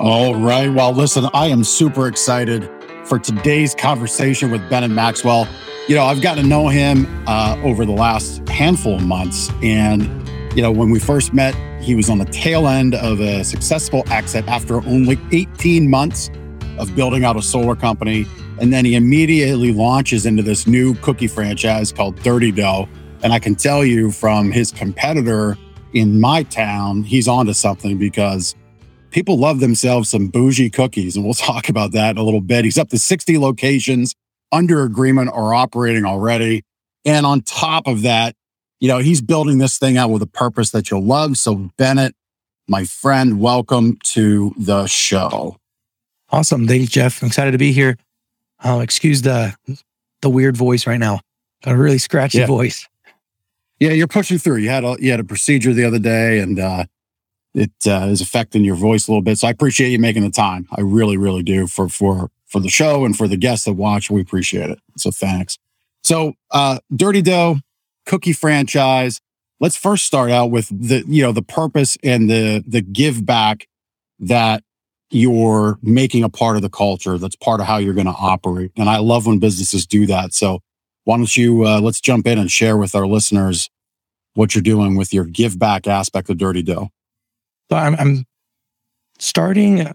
All right. Well, listen, I am super excited for today's conversation with Bennett Maxwell. You know, I've gotten to know him over the last handful of months. And, you know, when we first met, he was on the tail end of a successful exit after only 18 months of building out a solar company. And then he immediately launches into this new cookie franchise called Dirty Dough. And I can tell you from his competitor in my town, he's onto something because people love themselves some bougie cookies, and we'll talk about that in a little bit. He's up to 60 locations under agreement or operating already. And on top of that, you know, he's building this thing out with a purpose that you'll love. So Bennett, my friend, welcome to the show. Awesome. Thanks, Jeff. I'm excited to be here. Excuse the weird voice right now. Got a really scratchy voice. Yeah, you're pushing through. You had a procedure the other day, and It is affecting your voice a little bit. So I appreciate you making the time. I really, really do for the show and for the guests that watch. We appreciate it. So thanks. So Dirty Dough, cookie franchise. Let's first start out with the purpose and the give back that you're making a part of the culture. That's part of how you're going to operate. And I love when businesses do that. So why don't you, let's jump in and share with our listeners what you're doing with your give back aspect of Dirty Dough. So I'm starting,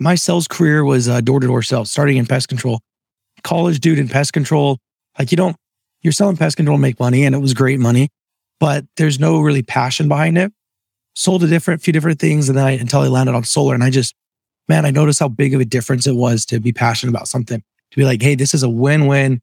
my sales career was door-to-door sales, starting in pest control. College dude in pest control, you're selling pest control to make money, and it was great money, but there's no really passion behind it. Sold a few different things, and then until I landed on solar, and I noticed how big of a difference it was to be passionate about something. To be like, hey, this is a win-win.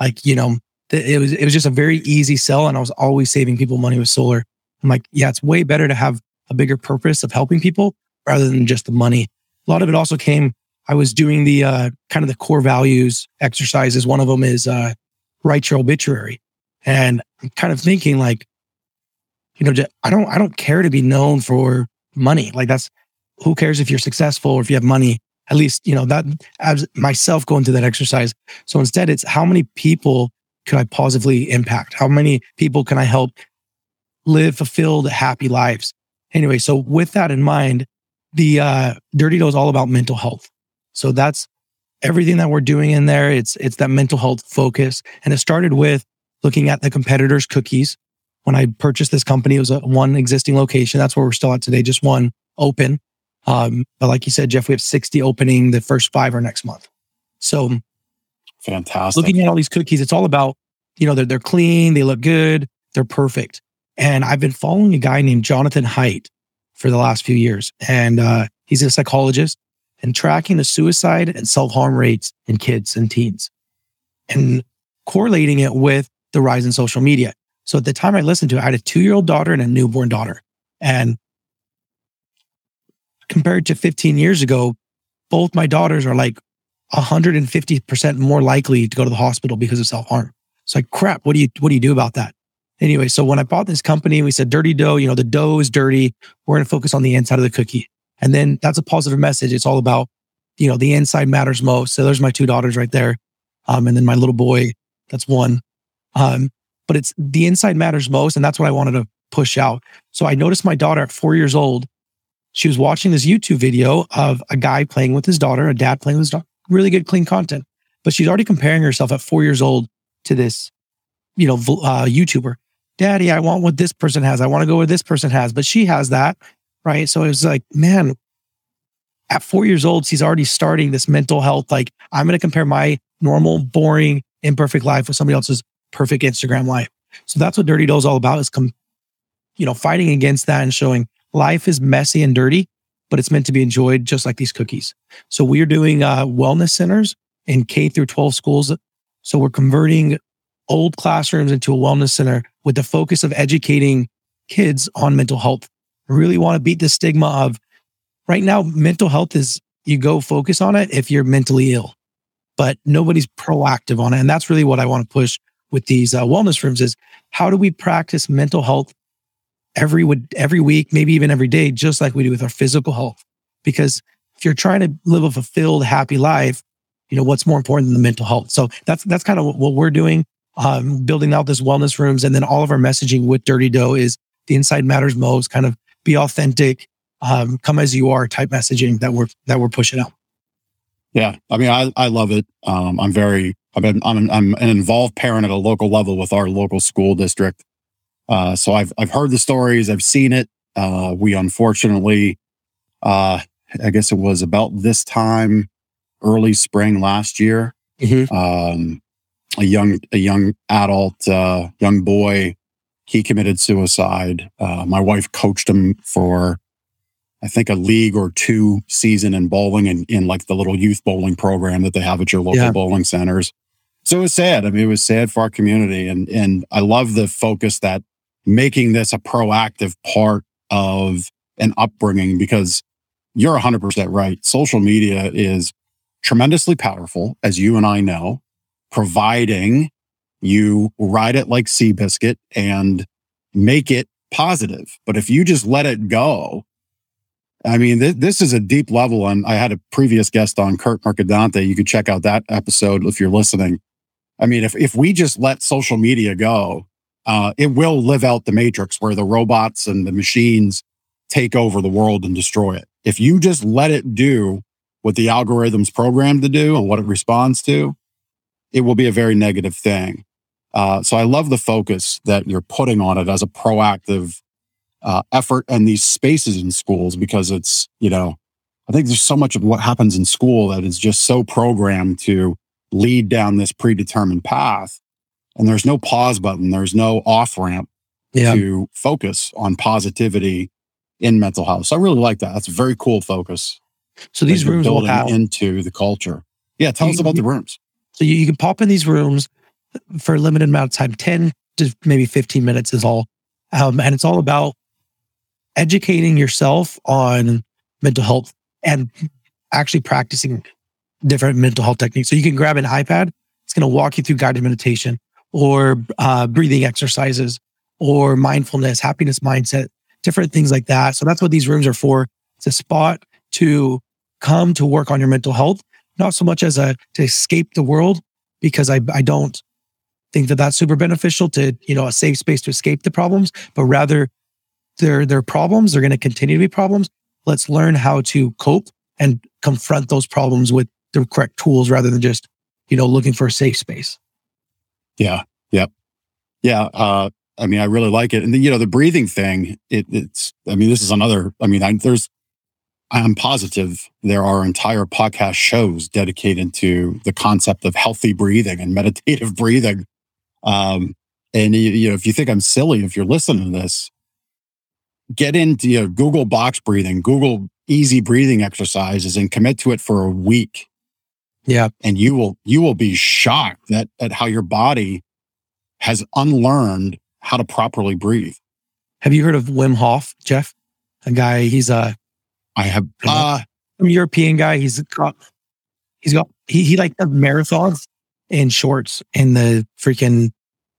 It was just a very easy sell, and I was always saving people money with solar. I'm like, yeah, it's way better to have a bigger purpose of helping people rather than just the money. A lot of it also came, I was doing the kind of the core values exercises. One of them is write your obituary. And I'm kind of thinking I don't care to be known for money. Who cares if you're successful or if you have money? At least, that as myself going through that exercise. So instead it's how many people could I positively impact? How many people can I help live fulfilled, happy lives? Anyway, so with that in mind, the Dirty Dough is all about mental health. So that's everything that we're doing in there. It's that mental health focus. And it started with looking at the competitors' cookies. When I purchased this company, it was one existing location. That's where we're still at today, just one open. But like you said, Jeff, we have 60 opening. The first 5 are next month. So fantastic. Looking at all these cookies, it's all about, they're clean, they look good, they're perfect. And I've been following a guy named Jonathan Haidt for the last few years. And he's a psychologist and tracking the suicide and self-harm rates in kids and teens and correlating it with the rise in social media. So at the time I listened to it, I had a 2-year-old daughter and a newborn daughter. And compared to 15 years ago, both my daughters are 150% more likely to go to the hospital because of self-harm. It's like, crap, what do you do about that? Anyway, so when I bought this company, we said Dirty Dough, the dough is dirty. We're going to focus on the inside of the cookie. And then that's a positive message. It's all about, the inside matters most. So there's my 2 daughters right there. And then my little boy, that's 1. But it's the inside matters most. And that's what I wanted to push out. So I noticed my daughter at 4 years old, she was watching this YouTube video of a guy playing with his daughter, a dad playing with his daughter, really good, clean content. But she's already comparing herself at 4 years old to this, YouTuber. Daddy, I want what this person has. I want to go where this person has, but she has that, right? So it was like, man, at 4 years old, she's already starting this mental health. I'm going to compare my normal, boring, imperfect life with somebody else's perfect Instagram life. So that's what Dirty Dough is all about is, fighting against that and showing life is messy and dirty, but it's meant to be enjoyed just like these cookies. So we're doing wellness centers in K through 12 schools. So we're converting old classrooms into a wellness center with the focus of educating kids on mental health. I really want to beat the stigma of right now, mental health is you go focus on it if you're mentally ill, but nobody's proactive on it. And that's really what I want to push with these wellness rooms is how do we practice mental health every week, maybe even every day, just like we do with our physical health. Because if you're trying to live a fulfilled, happy life, what's more important than the mental health? So that's kind of what we're doing. Building out this wellness rooms. And then all of our messaging with Dirty Dough is the inside matters most, kind of be authentic, come as you are type messaging that we're pushing out. Yeah, I mean, I love it. I'm an involved parent at a local level with our local school district. So I've heard the stories, I've seen it. We unfortunately, I guess it was about this time, early spring last year, a young boy, he committed suicide. My wife coached him for, I think, a league or two season in bowling and in like the little youth bowling program that they have at your local bowling centers. So it was sad. I mean, it was sad for our community. And I love the focus that making this a proactive part of an upbringing, because you're 100% right. Social media is tremendously powerful, as you and I know, providing you ride it like Seabiscuit and make it positive. But if you just let it go, I mean, this is a deep level. And I had a previous guest on, Kurt Mercadante. You can check out that episode if you're listening. I mean, if we just let social media go, it will live out the matrix where the robots and the machines take over the world and destroy it. If you just let it do what the algorithm's programmed to do and what it responds to, it will be a very negative thing. So I love the focus that you're putting on it as a proactive effort and these spaces in schools, because it's, you know, I think there's so much of what happens in school that is just so programmed to lead down this predetermined path. And there's no pause button. There's no off-ramp to focus on positivity in mental health. So I really like that. That's a very cool focus. So these rooms will have into the culture. Yeah, tell us about the rooms. So you can pop in these rooms for a limited amount of time. 10 to maybe 15 minutes is all. And it's all about educating yourself on mental health and actually practicing different mental health techniques. So you can grab an iPad. It's going to walk you through guided meditation or breathing exercises or mindfulness, happiness mindset, different things like that. So that's what these rooms are for. It's a spot to come to work on your mental health, not so much as to escape the world, because I don't think that that's super beneficial to, you know, a safe space to escape the problems, but rather they're problems. They're going to continue to be problems. Let's learn how to cope and confront those problems with the correct tools rather than just, you know, looking for a safe space. Yeah. Yep. Yeah. I mean, I really like it. And you know, the breathing thing, it's, I mean, this is another, I mean, I'm positive there are entire podcast shows dedicated to the concept of healthy breathing and meditative breathing. And you know, if you think I'm silly, if you're listening to this, get into, you know, Google box breathing, Google easy breathing exercises, and commit to it for a week. Yeah. And you will be shocked at how your body has unlearned how to properly breathe. Have you heard of Wim Hof, Jeff? A guy, he's a... I have... I'm a European guy. He like does marathons in shorts in the freaking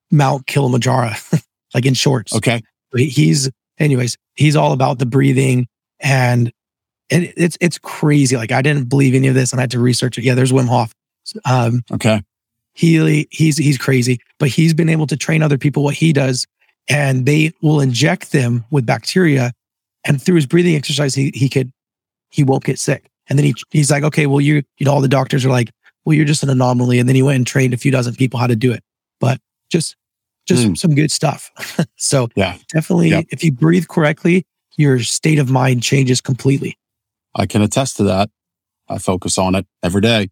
Mount Kilimanjaro, like in shorts. Okay. He's all about the breathing, and it's crazy. Like, I didn't believe any of this and I had to research it. Yeah, there's Wim Hof. Okay. He's crazy, but he's been able to train other people what he does, and they will inject them with bacteria, and through his breathing exercise, he won't get sick. And then he's like, okay, well, you know, all the doctors are like, well, you're just an anomaly. And then he went and trained a few dozen people how to do it, but just some good stuff. So definitely, if you breathe correctly, your state of mind changes completely. I can attest to that. I focus on it every day.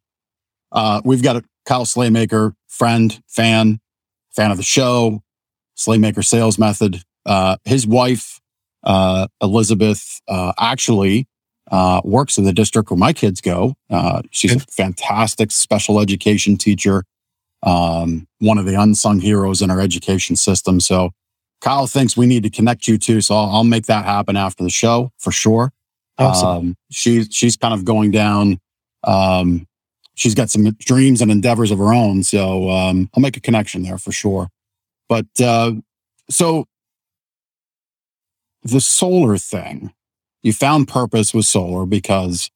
We've got Kyle Slaymaker, friend, fan of the show, Slaymaker Sales Method. His wife, Elizabeth, actually works in the district where my kids go. She's a fantastic special education teacher, one of the unsung heroes in our education system. So Kyle thinks we need to connect you too. So I'll make that happen after the show for sure. Awesome. She's kind of going down. She's got some dreams and endeavors of her own. So I'll make a connection there for sure. But so the solar thing, you found purpose with solar because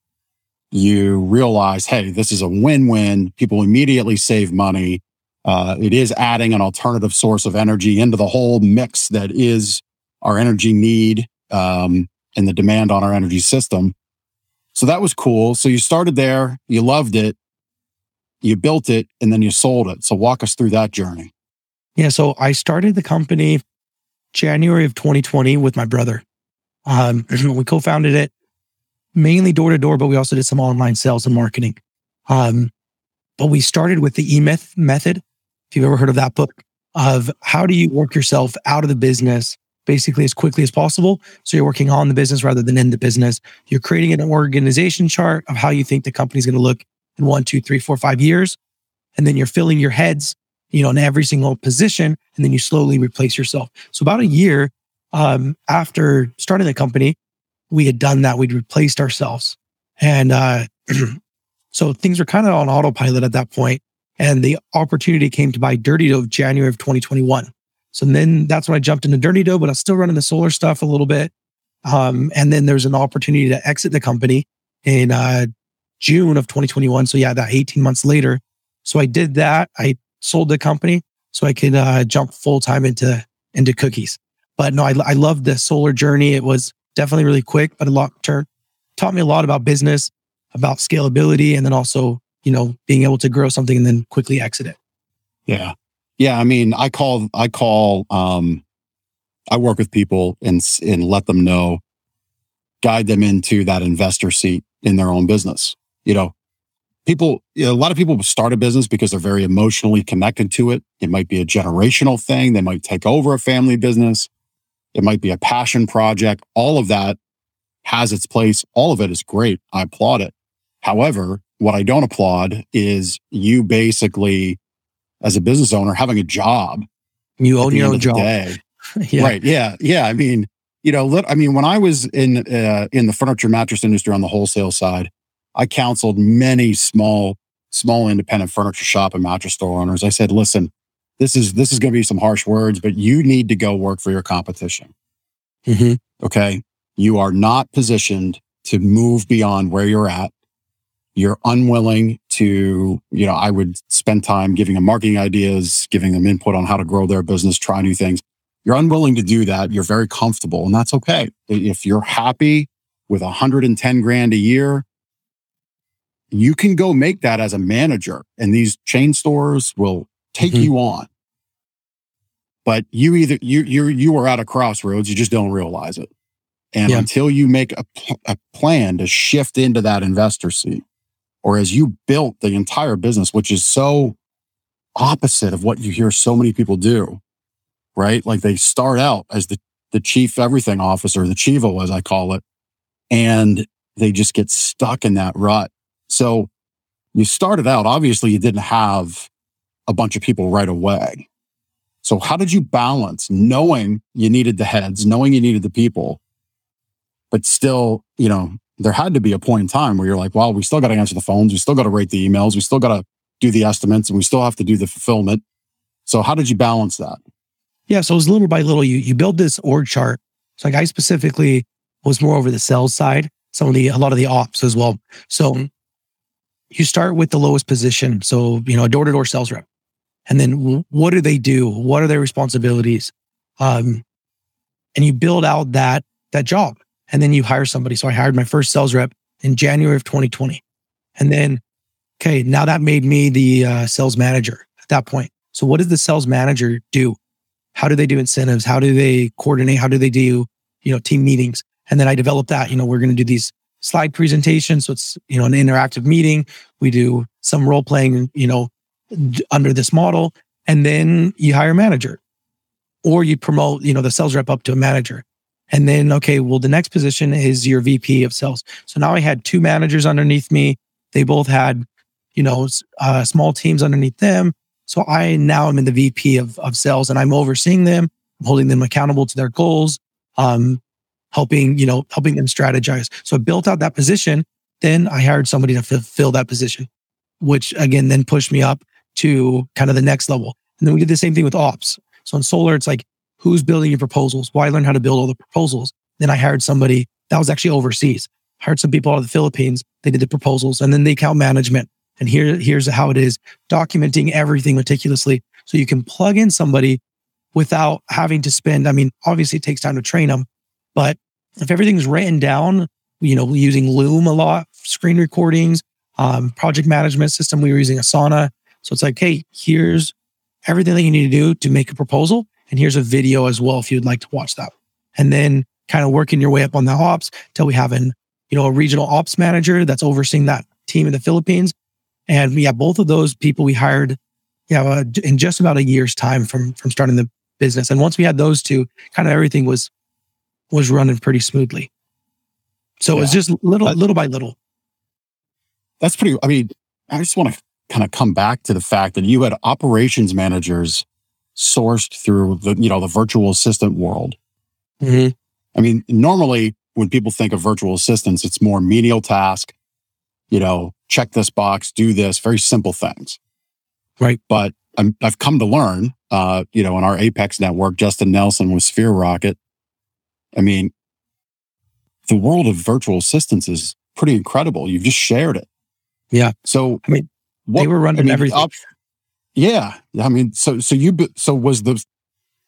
you realize, hey, this is a win-win. People immediately save money. It is adding an alternative source of energy into the whole mix that is our energy need. and the demand on our energy system. So that was cool. So you started there, you loved it, you built it, and then you sold it. So walk us through that journey. Yeah, so I started the company January of 2020 with my brother. We co-founded it mainly door-to-door, but we also did some online sales and marketing. But we started with the eMyth method, if you've ever heard of that book, of how do you work yourself out of the business basically as quickly as possible. So you're working on the business rather than in the business. You're creating an organization chart of how you think the company's going to look in 1, 2, 3, 4, 5 years. And then you're filling your heads, in every single position, and then you slowly replace yourself. So about a year after starting the company, we had done that. We'd replaced ourselves. And so things were kind of on autopilot at that point. And the opportunity came to buy Dirty Dough January of 2021. So then that's when I jumped into Dirty Dough, but I was still running the solar stuff a little bit. And then there's an opportunity to exit the company in June of 2021. So yeah, that 18 months later. So I did that. I sold the company so I could jump full-time into cookies. But no, I loved the solar journey. It was definitely really quick, but a lot taught me a lot about business, about scalability, and then also, being able to grow something and then quickly exit it. Yeah. Yeah. I mean, I work with people and let them know, guide them into that investor seat in their own business. A lot of people start a business because they're very emotionally connected to it. It might be a generational thing. They might take over a family business. It might be a passion project. All of that has its place. All of it is great. I applaud it. However, what I don't applaud is you basically, as a business owner, having a job. You own your own job. Yeah. Right. Yeah. Yeah. I mean, when I was in the furniture mattress industry on the wholesale side, I counseled many small independent furniture shop and mattress store owners. I said, listen, this is going to be some harsh words, but you need to go work for your competition. Mm-hmm. Okay. You are not positioned to move beyond where you're at. You're unwilling to, I would spend time giving them marketing ideas, giving them input on how to grow their business, try new things. You're unwilling to do that. You're very comfortable, and that's okay. If you're happy with $110,000 a year, you can go make that as a manager, and these chain stores will take mm-hmm. you on. But you are at a crossroads. You just don't realize it, and until you make a plan to shift into that investor seat, or as you built the entire business, which is so opposite of what you hear so many people do, right? Like they start out as the chief everything officer, the Chivo, as I call it, and they just get stuck in that rut. So you started out, obviously you didn't have a bunch of people right away. So how did you balance knowing you needed the heads, knowing you needed the people, but still, there had to be a point in time where you're like, well, we still got to answer the phones. We still got to rate the emails. We still got to do the estimates, and we still have to do the fulfillment. So how did you balance that? Yeah. So it was little by little, you build this org chart. So like I specifically was more over the sales side, a lot of the ops as well. So you start with the lowest position. So, a door-to-door sales rep. And then what do they do? What are their responsibilities? And you build out that job. And then you hire somebody. So I hired my first sales rep in January of 2020. And then, okay, now that made me the sales manager at that point. So what does the sales manager do? How do they do incentives? How do they coordinate? How do they do, team meetings? And then I developed that, we're going to do these slide presentations. So it's, an interactive meeting. We do some role playing, under this model. And then you hire a manager, or you promote, the sales rep up to a manager. And then, okay, well, the next position is your VP of sales. So now I had two managers underneath me. They both had, small teams underneath them. So I now am in the VP of sales, and I'm overseeing them, I'm holding them accountable to their goals, helping them strategize. So I built out that position. Then I hired somebody to fill that position, which again, then pushed me up to kind of the next level. And then we did the same thing with ops. So in solar, it's like, who's building your proposals? Well, I learned how to build all the proposals. Then I hired somebody that was actually overseas. I hired some people out of the Philippines. They did the proposals, and then the account management. And here's how it is, documenting everything meticulously. So you can plug in somebody without having to spend, obviously it takes time to train them, but if everything's written down, you know, using Loom a lot, screen recordings, project management system, we were using Asana. So it's like, hey, here's everything that you need to do to make a proposal. And here's a video as well, if you'd like to watch that. And then kind of working your way up on the ops till we have an, you know, a regional ops manager that's overseeing that team in the Philippines. And we have both of those people we hired, in just about a year's time from starting the business. And once we had those two, kind of everything was running pretty smoothly. So It was just little by little. That's pretty, I just want to kind of come back to the fact that you had operations managers sourced through the virtual assistant world. Mm-hmm. I mean, normally when people think of virtual assistants, it's more menial task, check this box, do this, very simple things. Right. But I've come to learn, in our Apex network, Justin Nelson with Sphere Rocket. I mean, the world of virtual assistants is pretty incredible. You've just shared it. Yeah. So, they were running everything. So was the,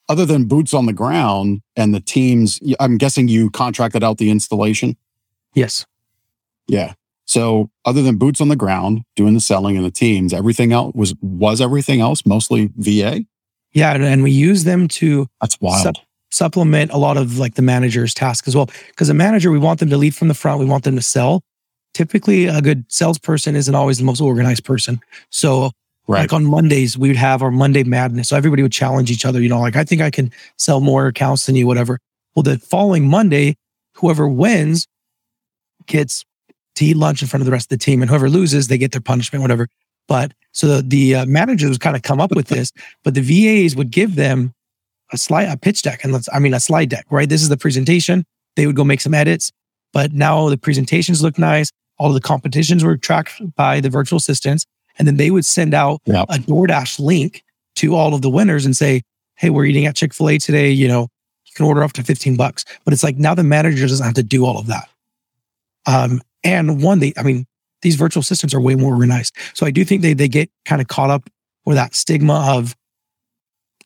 other than boots on the ground and the teams, I'm guessing you contracted out the installation? Yes. Yeah. So other than boots on the ground, doing the selling and the teams, everything else was everything else mostly VA? Yeah. And we use them to supplement a lot of like the manager's task as well. Because a manager, we want them to lead from the front. We want them to sell. Typically, a good salesperson isn't always the most organized person. So like on Mondays, we would have our Monday madness. So everybody would challenge each other, I think I can sell more accounts than you, whatever. Well, the following Monday, whoever wins gets to eat lunch in front of the rest of the team. And whoever loses, they get their punishment, whatever. But so the managers would kind of come up with this, but the VAs would give them a slide deck, right? This is the presentation. They would go make some edits. But now the presentations look nice. All of the competitions were tracked by the virtual assistants. And then they would send out a DoorDash link to all of the winners and say, hey, we're eating at Chick-fil-A today. You can order up to $15. But it's like now the manager doesn't have to do all of that. And these virtual assistants are way more organized. So I do think they get kind of caught up with that stigma of,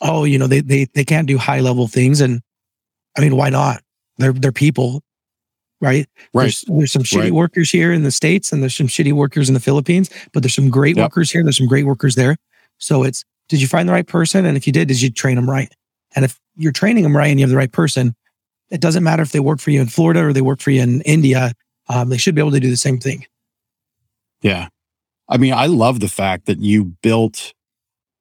they can't do high level things. And why not? They're people. Right? There's some shitty workers here in the States and there's some shitty workers in the Philippines, but there's some great workers here. There's some great workers there. So it's, did you find the right person? And if you did you train them right? And if you're training them right and you have the right person, it doesn't matter if they work for you in Florida or they work for you in India. They should be able to do the same thing. Yeah. I love the fact that you built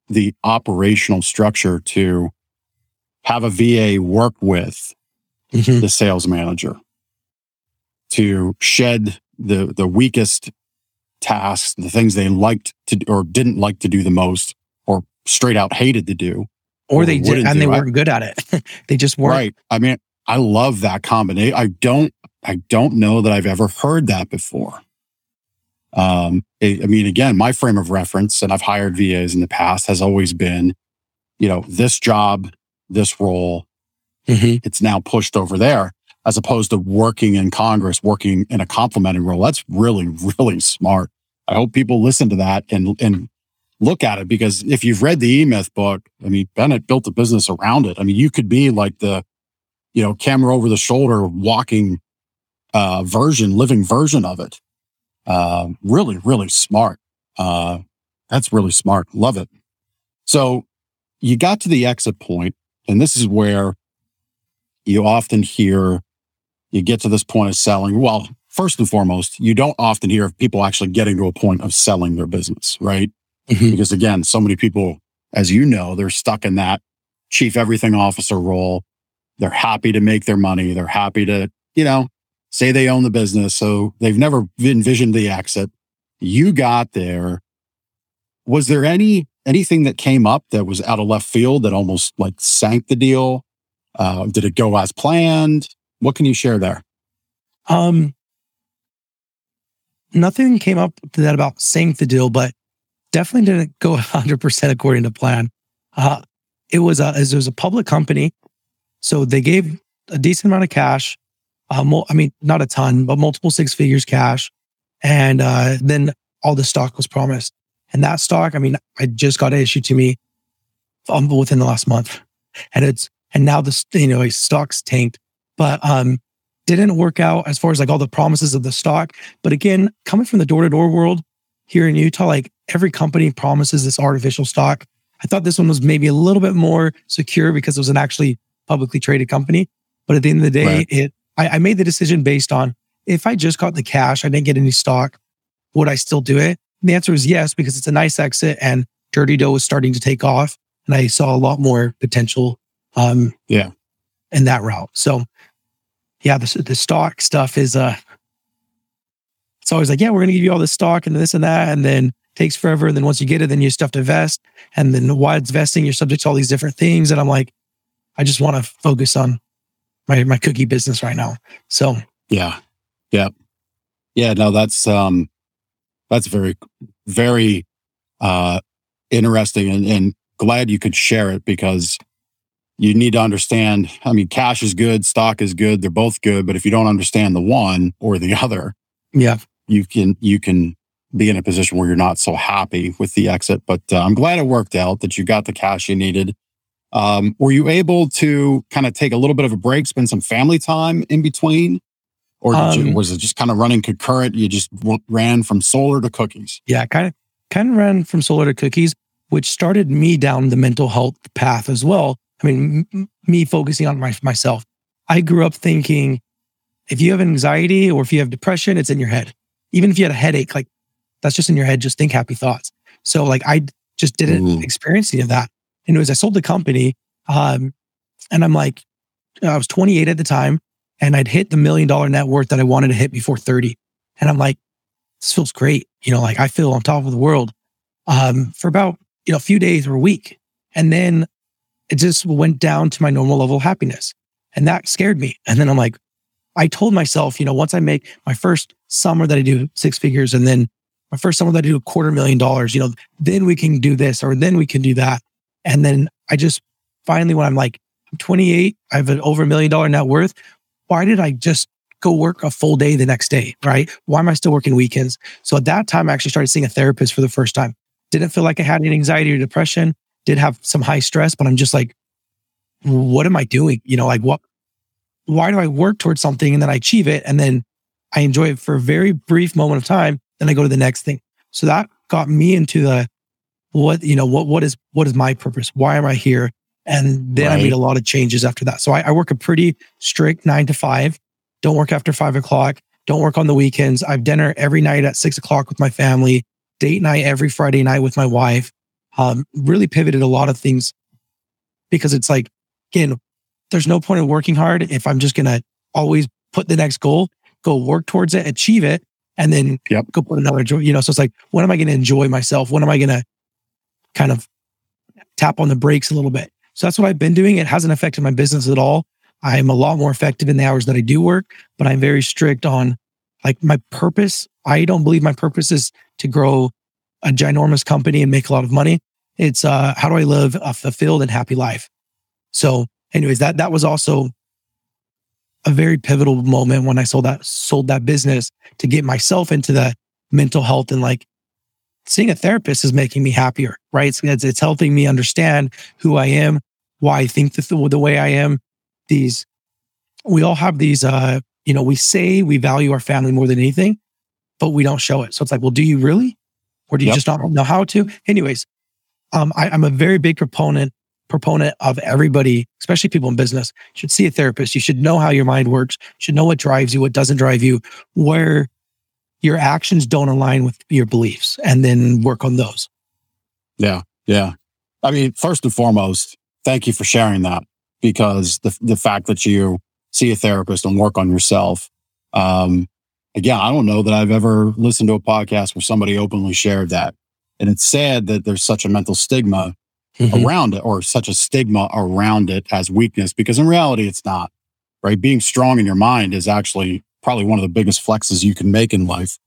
the operational structure to have a VA work with the sales manager, to shed the weakest tasks, the things they liked to or didn't like to do the most, or straight out hated to do, or they did and they weren't good at it. They just weren't. Right. I love that combination. I don't know that I've ever heard that before. Again, my frame of reference, and I've hired VAs in the past, has always been, this job, this role, it's now pushed over there. As opposed to working in Congress, working in a complementing role. That's really, really smart. I hope people listen to that and look at it, because if you've read the eMyth book, Bennett built a business around it. You could be like the, camera over the shoulder, walking living version of it. Really, really smart. That's really smart. Love it. So you got to the exit point, and this is where you often hear. You get to this point of selling. Well, first and foremost, you don't often hear of people actually getting to a point of selling their business, right? Mm-hmm. Because again, so many people, as you know, they're stuck in that chief everything officer role. They're happy to make their money. They're happy to, say they own the business. So they've never envisioned the exit. You got there. Was there anything that came up that was out of left field that almost like sank the deal? Did it go as planned? What can you share there? Nothing came up to that about sank the deal, but definitely didn't go 100% according to plan. It was a public company, so they gave a decent amount of cash. Not a ton, but multiple six figures cash, and then all the stock was promised. And that stock, I just got issued to me within the last month, and now the stock's tanked, but didn't work out as far as like all the promises of the stock. But again, coming from the door-to-door world here in Utah, like every company promises this artificial stock. I thought this one was maybe a little bit more secure because it was an actually publicly traded company. But at the end of the day, right. I made the decision based on if I just got the cash, I didn't get any stock, would I still do it? And the answer was yes, because it's a nice exit and Dirty Dough was starting to take off. And I saw a lot more potential in that route. So yeah, the stock stuff is, it's always like, yeah, we're going to give you all this stock and this and that. And then it takes forever. And then once you get it, then you have to vest. And then while it's vesting, you're subject to all these different things. And I'm like, I just want to focus on my cookie business right now. So yeah. No, that's very, very interesting, and glad you could share it, because you need to understand. I mean, cash is good, stock is good, they're both good, but if you don't understand the one or the other, you can be in a position where you're not so happy with the exit. But I'm glad it worked out that you got the cash you needed. Were you able to kind of take a little bit of a break, spend some family time in between? Or was it just kind of running concurrent? You just ran from solar to cookies. Yeah, kind of ran from solar to cookies, which started me down the mental health path as well. I mean, me focusing on myself. I grew up thinking, if you have anxiety or if you have depression, it's in your head. Even if you had a headache, like that's just in your head. Just think happy thoughts. So like I just didn't experience any of that. And it was I sold the company, and I'm like, I was 28 at the time. And I'd hit the $1 million net worth that I wanted to hit before 30. And I'm like, this feels great. You know, like I feel on top of the world for about, a few days or a week. And then it just went down to my normal level of happiness. And that scared me. And then I'm like, I told myself, once I make my first summer that I do six figures, and then my first summer that I do $250,000, then we can do this or then we can do that. And then I just finally, when I'm like, I'm 28, I have an over $1 million net worth. Why did I just go work a full day the next day, right? Why am I still working weekends? So at that time, I actually started seeing a therapist for the first time. Didn't feel like I had any anxiety or depression. Did have some high stress, but I'm just like, what am I doing? Why do I work towards something and then I achieve it? And then I enjoy it for a very brief moment of time. Then I go to the next thing. So that got me into the, what is my purpose? Why am I here? And then I made a lot of changes after that. So I work a pretty strict 9 to 5. Don't work after 5 o'clock. Don't work on the weekends. I have dinner every night at 6 o'clock with my family. Date night every Friday night with my wife. Really pivoted a lot of things because it's like, again, there's no point in working hard if I'm just going to always put the next goal, go work towards it, achieve it, and then go put another joy. So it's like, when am I going to enjoy myself? When am I going to kind of tap on the brakes a little bit? So that's what I've been doing. It hasn't affected my business at all. I'm a lot more effective in the hours that I do work, but I'm very strict on like my purpose. I don't believe my purpose is to grow a ginormous company and make a lot of money. It's how do I live a fulfilled and happy life? So anyways, that was also a very pivotal moment when I sold that business to get myself into the mental health, and like seeing a therapist is making me happier, right? It's helping me understand who I am, why I think the way I am. We all have these, we say we value our family more than anything, but we don't show it. So it's like, well, do you really? Or do you just not know how to? Anyways, I'm a very big proponent of everybody, especially people in business, should see a therapist. You should know how your mind works. You should know what drives you, what doesn't drive you, where your actions don't align with your beliefs, and then work on those. Yeah. I mean, first and foremost, thank you for sharing that, because the fact that you see a therapist and work on yourself. Again, I don't know that I've ever listened to a podcast where somebody openly shared that. And it's sad that there's such a mental stigma around it, or such a stigma around it as weakness, because in reality, it's not, right? Being strong in your mind is actually probably one of the biggest flexes you can make in life.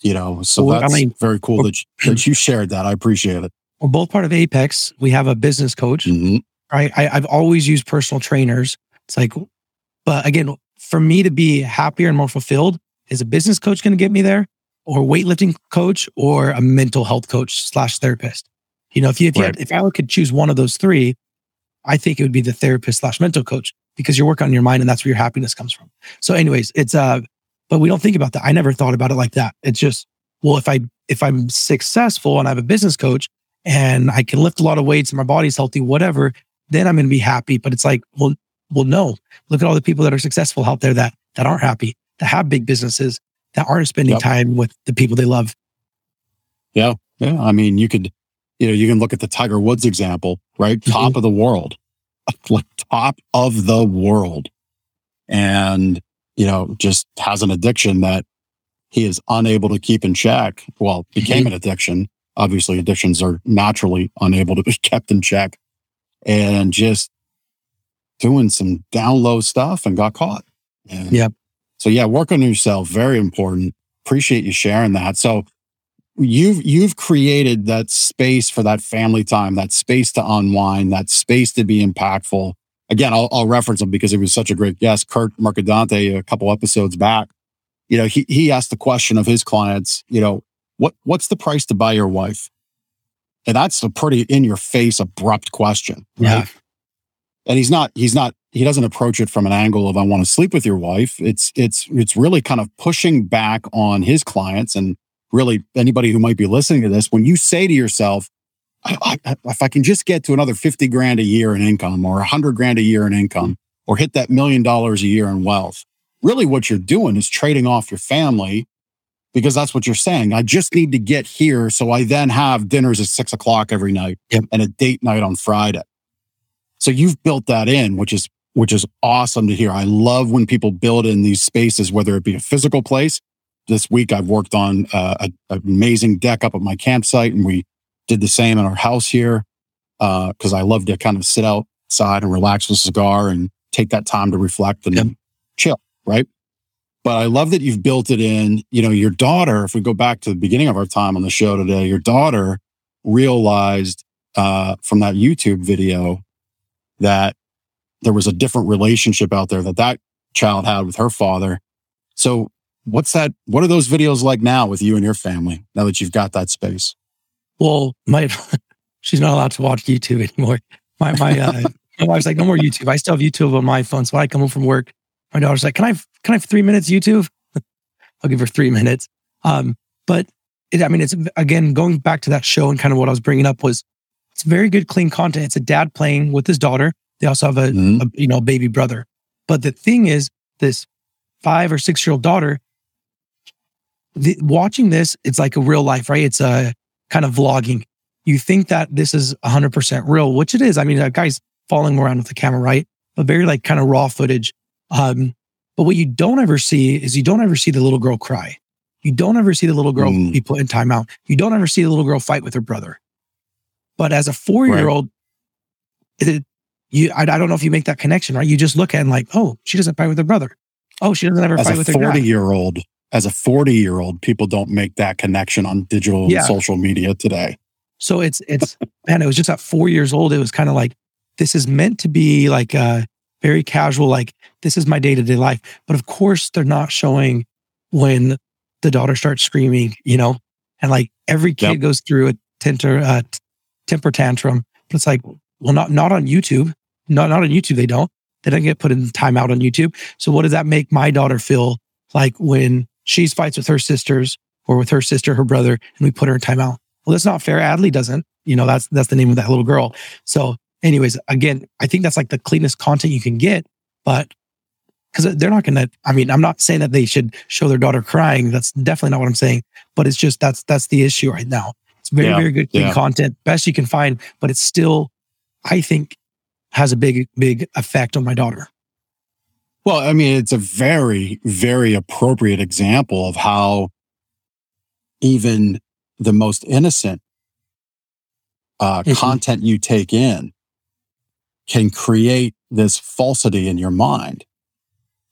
Very cool that you shared that. I appreciate it. We're both part of Apex. We have a business coach, right? I've always used personal trainers. It's like, but again, for me to be happier and more fulfilled, is a business coach going to get me there, or weightlifting coach, or a mental health coach / therapist? If I could choose one of those three, I think it would be the therapist / mental coach. because you're working on your mind and that's where your happiness comes from. So anyways, it's, but we don't think about that. I never thought about it like that. It's just, well, if I'm successful and I have a business coach and I can lift a lot of weights and my body's healthy, whatever, then I'm going to be happy. But it's like, well, no, look at all the people that are successful out there that aren't happy, that have big businesses, that aren't spending time with the people they love. Yeah. Yeah. I mean, you can look at the Tiger Woods example, right? Mm-hmm. Top of the world, like top of the world. And, just has an addiction that he is unable to keep in check. Well, became an addiction. Obviously, addictions are naturally unable to be kept in check, and just doing some down low stuff and got caught. And so work on yourself. Very important. Appreciate you sharing that. So you've created that space for that family time, that space to unwind, that space to be impactful. Again, I'll reference him because he was such a great guest, Kurt Mercadante, a couple episodes back. He asked the question of his clients, what's the price to buy your wife? And that's a pretty in-your-face, abrupt question, right? Yeah. And he doesn't approach it from an angle of, I want to sleep with your wife. It's really kind of pushing back on his clients and really anybody who might be listening to this. When you say to yourself, if I can just get to another $50,000 a year in income or $100,000 a year in income or hit that $1 million a year in wealth, really what you're doing is trading off your family, because that's what you're saying. I just need to get here so I then have dinners at 6:00 every night and a date night on Friday. So you've built that in, which is awesome to hear. I love when people build in these spaces, whether it be a physical place. This week I've worked on an amazing deck up at my campsite, and we did the same in our house here because I love to kind of sit outside and relax with a cigar and take that time to reflect and chill, right? But I love that you've built it in. Your daughter, if we go back to the beginning of our time on the show today, your daughter realized from that YouTube video that there was a different relationship out there that child had with her father. So what's that? What are those videos like now with you and your family, now that you've got that space? Well, she's not allowed to watch YouTube anymore. My wife's like, no more YouTube. I still have YouTube on my phone. So when I come home from work, my daughter's like, can I have 3 minutes YouTube? I'll give her 3 minutes. But it's, again, going back to that show and kind of what I was bringing up was, it's very good, clean content. It's a dad playing with his daughter. They also have a baby brother. But the thing is, this 5 or 6 year old daughter, watching this, it's like a real life, right? It's a kind of vlogging. You think that this is 100% real, which it is. I mean, that guy's falling around with the camera, right? But very like kind of raw footage. But what you don't ever see is you don't ever see the little girl cry. You don't ever see the little girl be put in timeout. You don't ever see the little girl fight with her brother. But as a 4-year-old, I don't know if you make that connection, right? You just look at it and like, oh, she doesn't fight with her brother. Oh, she doesn't ever fight with her dad. As a 40-year-old, people don't make that connection on digital and social media today. So it's man, it was just at 4 years old. It was kind of like, this is meant to be like very casual, like this is my day-to-day life. But of course, they're not showing when the daughter starts screaming, and like every kid goes through a temper tantrum. But it's like, well, not on YouTube. Not on YouTube, they don't get put in timeout on YouTube. So what does that make my daughter feel like when she fights with her sisters or with her sister, her brother, and we put her in timeout? Well, that's not fair. Adley doesn't. That's the name of that little girl. So anyways, again, I think that's like the cleanest content you can get, but because they're not going to, I'm not saying that they should show their daughter crying. That's definitely not what I'm saying, but it's just, that's the issue right now. It's very, very good content, best you can find, but it's still, I think, has a big, big effect on my daughter. Well, it's a very, very appropriate example of how even the most innocent content you take in can create this falsity in your mind.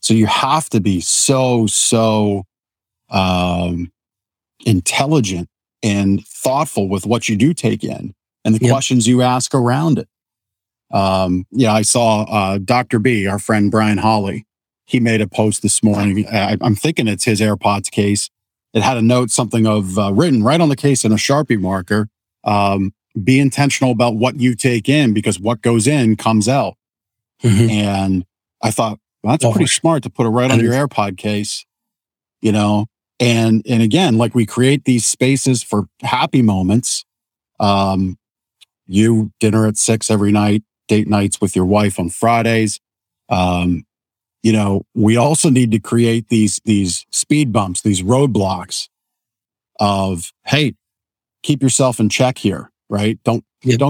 So you have to be so intelligent and thoughtful with what you do take in and the questions you ask around it. I saw Dr. B, our friend Brian Holly, he made a post this morning. I'm thinking it's his AirPods case. It had a note, something of written right on the case in a Sharpie marker. Be intentional about what you take in, because what goes in comes out. Mm-hmm. And I thought, well, that's pretty smart to put it right on your AirPod case, you know? And again, like we create these spaces for happy moments. You dinner at 6 every night, date nights with your wife on Fridays. You know, we also need to create these speed bumps, these roadblocks of, hey, keep yourself in check here, right? Don't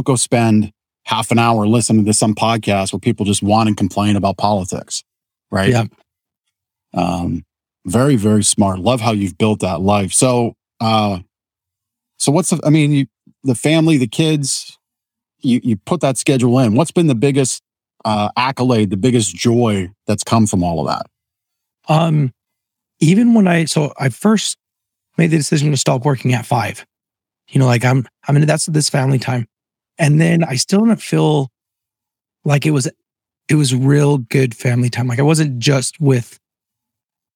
go spend half an hour listening to some podcast where people just want and complain about politics, right? Yeah. Very, very smart. Love how you've built that life. So what's the, I mean, you, the family, the kids, you put that schedule in. What's been the biggest accolade, the biggest joy that's come from all of that? Even when I first made the decision to stop working at 5, you know, like I'm in, that's this family time. And then I still didn't feel like it was real good family time. Like I wasn't just with,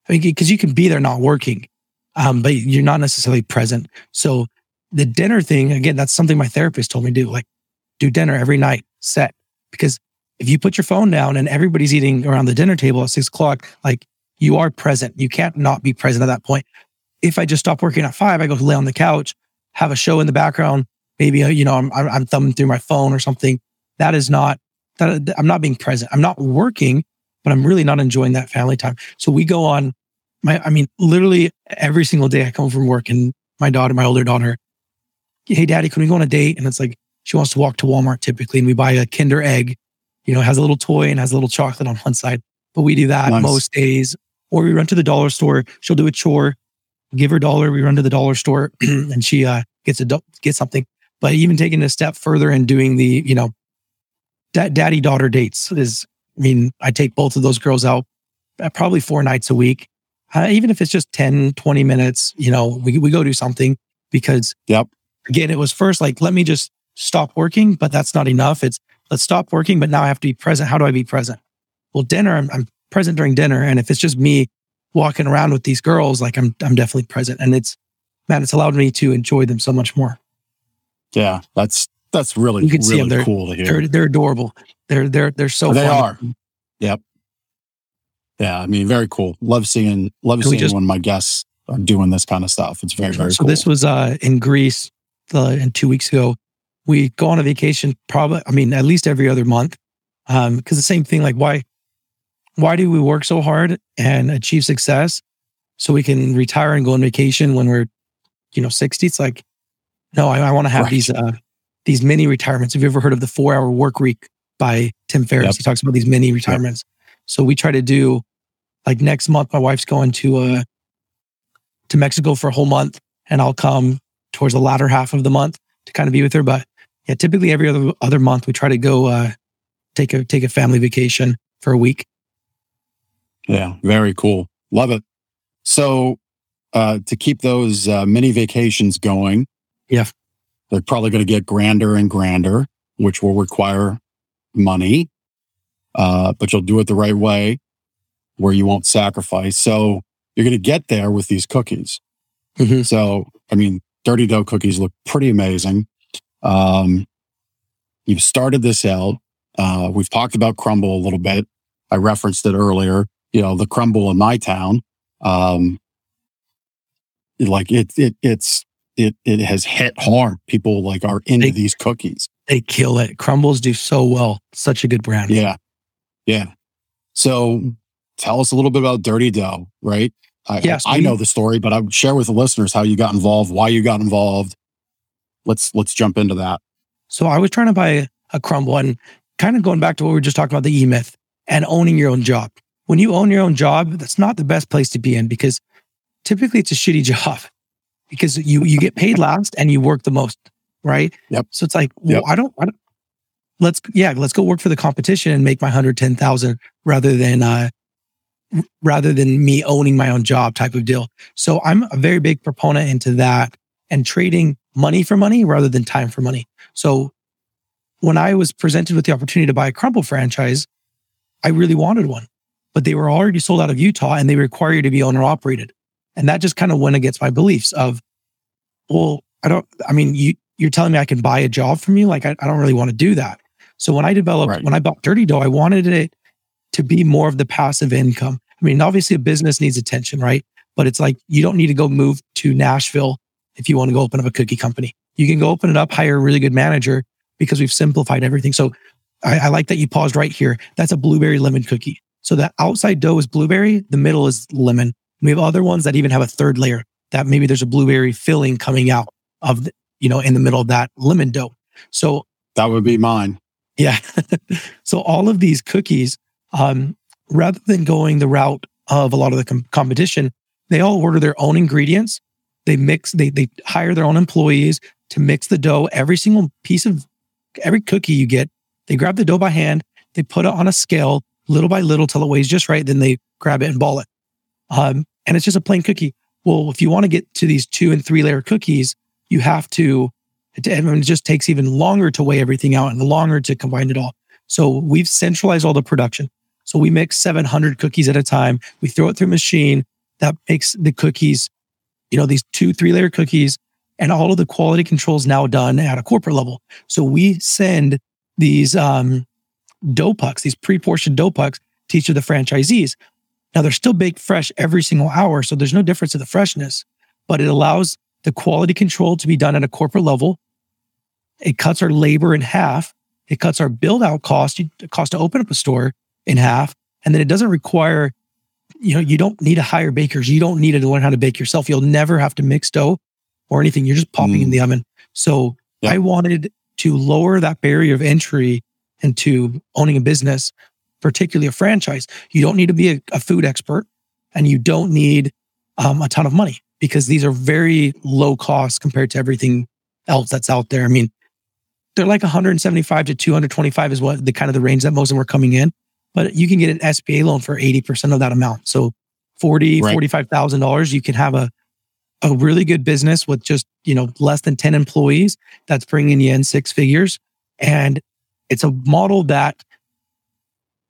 I mean, because you can be there not working, but you're not necessarily present. So the dinner thing, again, that's something my therapist told me to do. Like, do dinner every night, set. Because if you put your phone down and everybody's eating around the dinner table at 6 o'clock, like you are present. You can't not be present at that point. If I just stop working at 5, I go lay on the couch, have a show in the background. Maybe, you know, I'm thumbing through my phone or something. That is not, that I'm not being present. I'm not working, but I'm really not enjoying that family time. So we go on literally every single day I come from work and my older daughter, hey, Daddy, can we go on a date? And it's like, she wants to walk to Walmart typically, and we buy a Kinder Egg, you know, has a little toy and has a little chocolate on one side. But we do that most days. Or we run to the dollar store. She'll do a chore, give her $1. We run to the dollar store and she gets something. But even taking it a step further and doing the, you know, daddy-daughter dates is, I mean, I take both of those girls out probably 4 nights a week. Even if it's just 10, 20 minutes, you know, we go do something because, again, it was first like, let me just stop working, but that's not enough. It's let's stop working, but now I have to be present. How do I be present? Well, dinner, I'm present during dinner. And if it's just me walking around with these girls, like I'm definitely present. And it's allowed me to enjoy them so much more. Yeah, that's really, really cool to hear. They're adorable. They're so fun. They are. Yep. Yeah, I mean, very cool. Love seeing when my guests are doing this kind of stuff. It's very, very cool. So this was in Greece and 2 weeks ago. We go on a vacation at least every other month. Because the same thing, like why do we work so hard and achieve success so we can retire and go on vacation when we're, you know, 60? It's like, no, I want to have these mini retirements. Have you ever heard of the 4-hour work week by Tim Ferriss? Yep. He talks about these mini retirements. Yep. So we try to do, like next month, my wife's going to Mexico for a whole month, and I'll come towards the latter half of the month to kind of be with her. But yeah, typically every other month, we try to go take a family vacation for a week. Yeah, very cool. Love it. So to keep those mini vacations going, yeah, they're probably going to get grander and grander, which will require money. But you'll do it the right way where you won't sacrifice. So you're going to get there with these cookies. Mm-hmm. So, I mean, Dirty Dough cookies look pretty amazing. You've started this out. We've talked about Crumbl a little bit. I referenced it earlier. You know, the Crumbl in my town, it has hit hard. People like are into these cookies. They kill it. Crumbles do so well. Such a good brand. Yeah. Yeah. So tell us a little bit about Dirty Dough, right? I know the story, but I would share with the listeners how you got involved, why you got involved. Let's jump into that. So I was trying to buy a Crumbl, and kind of going back to what we were just talking about, the eMyth and owning your own job. When you own your own job, that's not the best place to be in, because typically it's a shitty job. Because you get paid last and you work the most, right? Yep. So it's like, well, yep. Let's go work for the competition and make my 110,000 rather than me owning my own job type of deal. So I'm a very big proponent into that and trading money for money rather than time for money. So when I was presented with the opportunity to buy a Crumbl franchise, I really wanted one, but they were already sold out of Utah and they require you to be owner operated. And that just kind of went against my beliefs of, well, you're telling me I can buy a job from you? Like, I don't really want to do that. So when I bought Dirty Dough, I wanted it to be more of the passive income. I mean, obviously a business needs attention, right? But it's like, you don't need to go move to Nashville if you want to go open up a cookie company. You can go open it up, hire a really good manager, because we've simplified everything. So I like that you paused right here. That's a blueberry lemon cookie. So the outside dough is blueberry, the middle is lemon. We have other ones that even have a third layer that maybe there's a blueberry filling coming out of, in the middle of that lemon dough. So that would be mine. Yeah. So all of these cookies, rather than going the route of a lot of the competition, they all order their own ingredients. They mix, they hire their own employees to mix the dough. Every single piece of every cookie you get, they grab the dough by hand, they put it on a scale little by little till it weighs just right. Then they grab it and ball it. And it's just a plain cookie. Well, if you want to get to these 2 and 3 layer cookies, you have to, it just takes even longer to weigh everything out and longer to combine it all. So we've centralized all the production. So we mix 700 cookies at a time. We throw it through a machine that makes the cookies, these 2-3 layer cookies, and all of the quality controls now done at a corporate level. So we send these dough pucks, these pre-portioned dough pucks to each of the franchisees. Now, they're still baked fresh every single hour, so there's no difference in the freshness, but it allows the quality control to be done at a corporate level. It cuts our labor in half. It cuts our build-out cost to open up a store in half. And then it doesn't require, you don't need to hire bakers. You don't need to learn how to bake yourself. You'll never have to mix dough or anything. You're just popping in the oven. So I wanted to lower that barrier of entry into owning a business, particularly a franchise. You don't need to be a food expert, and you don't need a ton of money, because these are very low cost compared to everything else that's out there. I mean, they're like 175 to 225 is what the kind of the range that most of them were coming in, but you can get an SBA loan for 80% of that amount. So $45,000, you can have a really good business with just, less than 10 employees that's bringing you in 6 figures. And it's a model that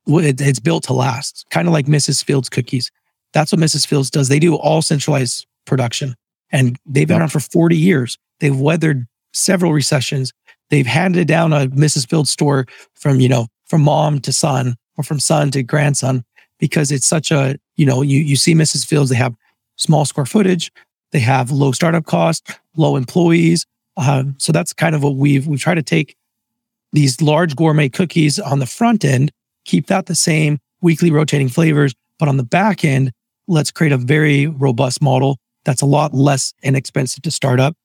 it's built to last, kind of like Mrs. Fields cookies. That's what Mrs. Fields does. They do all centralized production, and they've been around for 40 years. They've weathered several recessions. They've handed down a Mrs. Fields store from mom to son, or from son to grandson, because it's such a, you see Mrs. Fields, they have small square footage, they have low startup costs, low employees. So that's kind of what we try to take these large gourmet cookies on the front end, keep that the same, weekly rotating flavors. But on the back end, let's create a very robust model that's a lot less inexpensive to start up.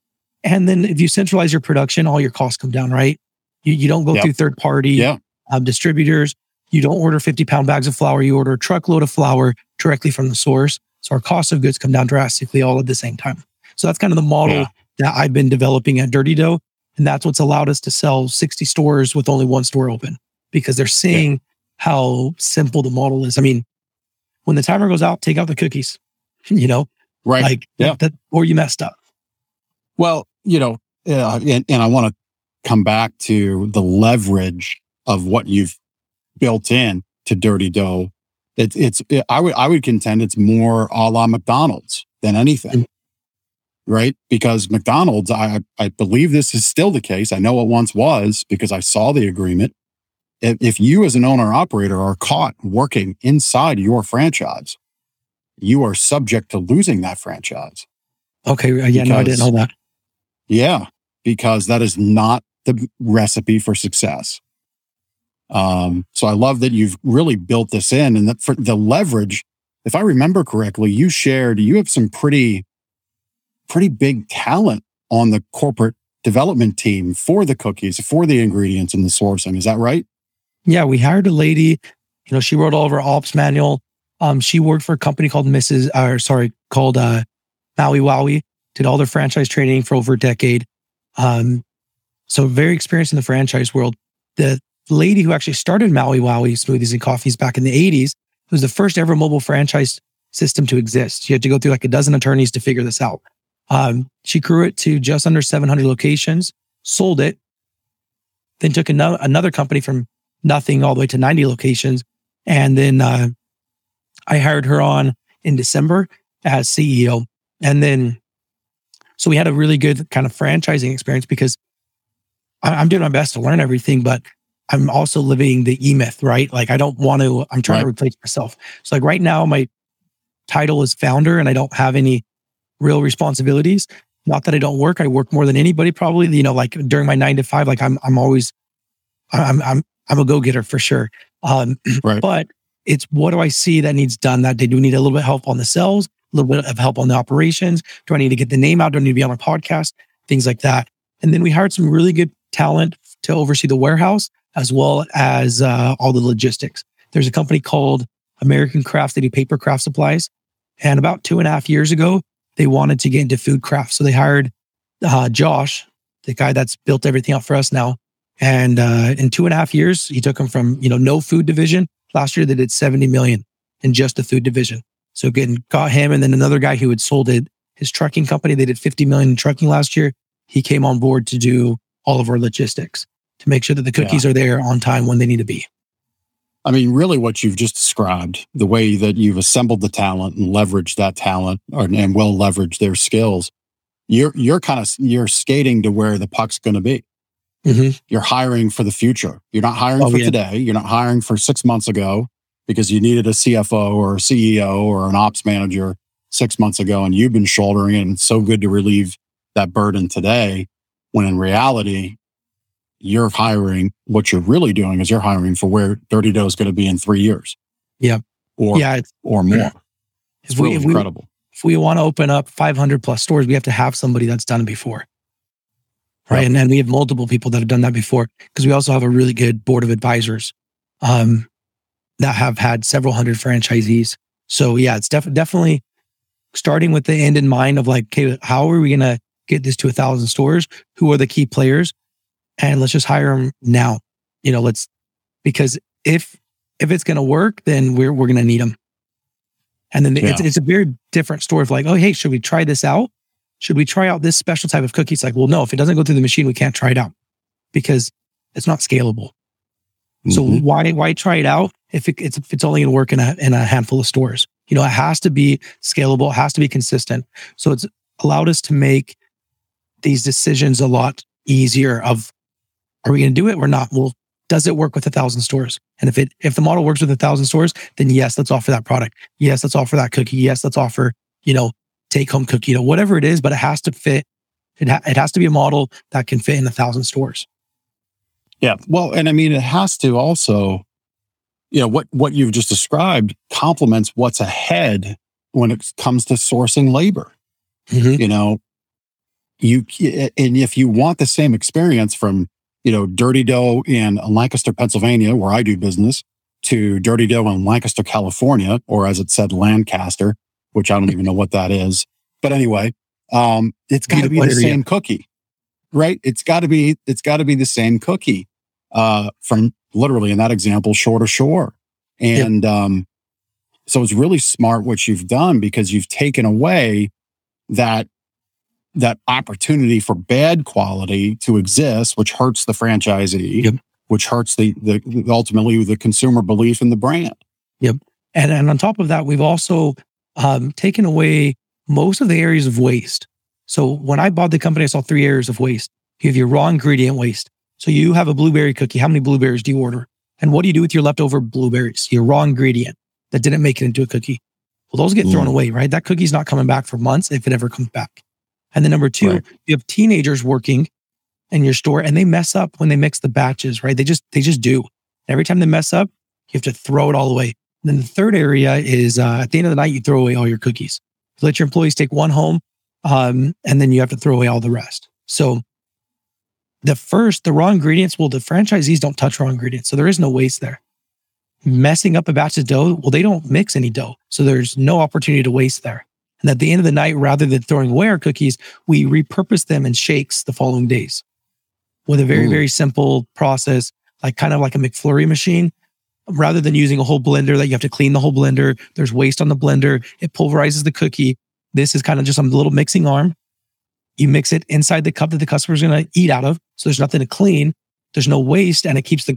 And then if you centralize your production, all your costs come down, right? You don't go through third-party distributors. You don't order 50-pound bags of flour. You order a truckload of flour directly from the source. So our cost of goods come down drastically all at the same time. So that's kind of the model that I've been developing at Dirty Dough. And that's what's allowed us to sell 60 stores with only one store open, because they're seeing how simple the model is. I mean, when the timer goes out, take out the cookies, Right. That, or you messed up. Well, and I want to come back to the leverage of what you've built in to Dirty Dough. I would contend it's more a la McDonald's than anything, right? Because McDonald's, I believe this is still the case. I know it once was, because I saw the agreement. If you as an owner-operator are caught working inside your franchise, you are subject to losing that franchise. Okay. Yeah, I didn't know that. Yeah, because that is not the recipe for success. So I love that you've really built this in, and that for the leverage, if I remember correctly, you have some pretty big talent on the corporate development team for the cookies, for the ingredients and the sourcing. Is that right? Yeah, we hired a lady, she wrote all of our ops manual. She worked for a company called Maui Wowie, did all their franchise training for over a decade. So very experienced in the franchise world. The lady who actually started Maui Wowie Smoothies and Coffees back in the 80s, it was the first ever mobile franchise system to exist. You had to go through like a dozen attorneys to figure this out. She grew it to just under 700 locations, sold it, then took another company from nothing all the way to 90 locations. And then I hired her on in December as CEO. And then, so we had a really good kind of franchising experience, because I'm doing my best to learn everything, but I'm also living the eMyth, right? Like I don't want to, I'm trying to replace myself. So like right now my title is founder and I don't have any real responsibilities. Not that I don't work. I work more than anybody probably, you know, like during my 9 to 5, like I'm always a go-getter for sure. But it's what do I see that needs done that day? Do we need a little bit of help on the sales, a little bit of help on the operations? Do I need to get the name out? Do I need to be on a podcast? Things like that. And then we hired some really good talent to oversee the warehouse as well as all the logistics. There's a company called American Crafts that do paper craft supplies. And about 2.5 years ago, they wanted to get into food crafts. So they hired Josh, the guy that's built everything out for us now. And in 2.5 years, he took them from, you know, no food division. Last year, they did 70 million in just the food division. So again, got him. And then another guy who had sold it, his trucking company, they did 50 million in trucking last year. He came on board to do all of our logistics to make sure that the cookies are there on time when they need to be. I mean, really what you've just described, the way that you've assembled the talent and leveraged that talent and well leveraged their skills, you're skating to where the puck's going to be. Mm-hmm. You're hiring for the future. You're not hiring for today. You're not hiring for 6 months ago because you needed a CFO or a CEO or an ops manager 6 months ago and you've been shouldering it and it's so good to relieve that burden today, when in reality, you're hiring, what you're really doing is you're hiring for where Dirty Dough is going to be in 3 years. Yeah. Or more. Yeah. It's really incredible. If we want to open up 500 plus stores, we have to have somebody that's done it before. Right. And then we have multiple people that have done that before because we also have a really good board of advisors that have had several hundred franchisees. So yeah, it's definitely starting with the end in mind of like, okay, how are we going to get this to 1,000 stores? Who are the key players? And let's just hire them now. You know, because if it's going to work, then we're going to need them. And then it's a very different story of like, oh, hey, should we try this out? Should we try out this special type of cookie? It's like, well, no, if it doesn't go through the machine, we can't try it out because it's not scalable. Mm-hmm. So why try it out if it's only going to work in a handful of stores? You know, it has to be scalable. It has to be consistent. So it's allowed us to make these decisions a lot easier of, are we going to do it or not? Well, does it work with 1,000 stores? And if the model works with 1,000 stores, then yes, let's offer that product. Yes, let's offer that cookie. Yes, let's offer, you know, take home cookie, you know, whatever it is, but it has to fit. It has to be a model that can fit in 1,000 stores. Yeah. Well, and I mean, it has to also, you know, what you've just described complements what's ahead when it comes to sourcing labor. Mm-hmm. You know, and if you want the same experience from, you know, Dirty Dough in Lancaster, Pennsylvania, where I do business, to Dirty Dough in Lancaster, California, or as it said, Lancaster, which I don't even know what that is. But anyway, it's got to be the same cookie, right? It's got to be the same cookie from literally in that example, shore to shore. And so it's really smart what you've done because you've taken away that opportunity for bad quality to exist, which hurts the franchisee, which hurts the ultimately the consumer belief in the brand. Yep. And on top of that, we've also taken away most of the areas of waste. So when I bought the company, I saw 3 areas of waste. You have your raw ingredient waste. So you have a blueberry cookie. How many blueberries do you order? And what do you do with your leftover blueberries, your raw ingredient that didn't make it into a cookie? Well, those get thrown away, right? That cookie's not coming back for months if it ever comes back. And then number 2, you have teenagers working in your store and they mess up when they mix the batches, right? They just do. And every time they mess up, you have to throw it all away. And then the 3rd area is at the end of the night, you throw away all your cookies. You let your employees take one home and then you have to throw away all the rest. So the raw ingredients, well, the franchisees don't touch raw ingredients. So there is no waste there. Messing up a batch of dough, well, they don't mix any dough. So there's no opportunity to waste there. And at the end of the night, rather than throwing away our cookies, we repurpose them in shakes the following days with a very, very simple process, like kind of like a McFlurry machine. Rather than using a whole blender that you have to clean the whole blender, there's waste on the blender, it pulverizes the cookie. This is kind of just a little mixing arm. You mix it inside the cup that the customer's going to eat out of. So there's nothing to clean. There's no waste and it keeps the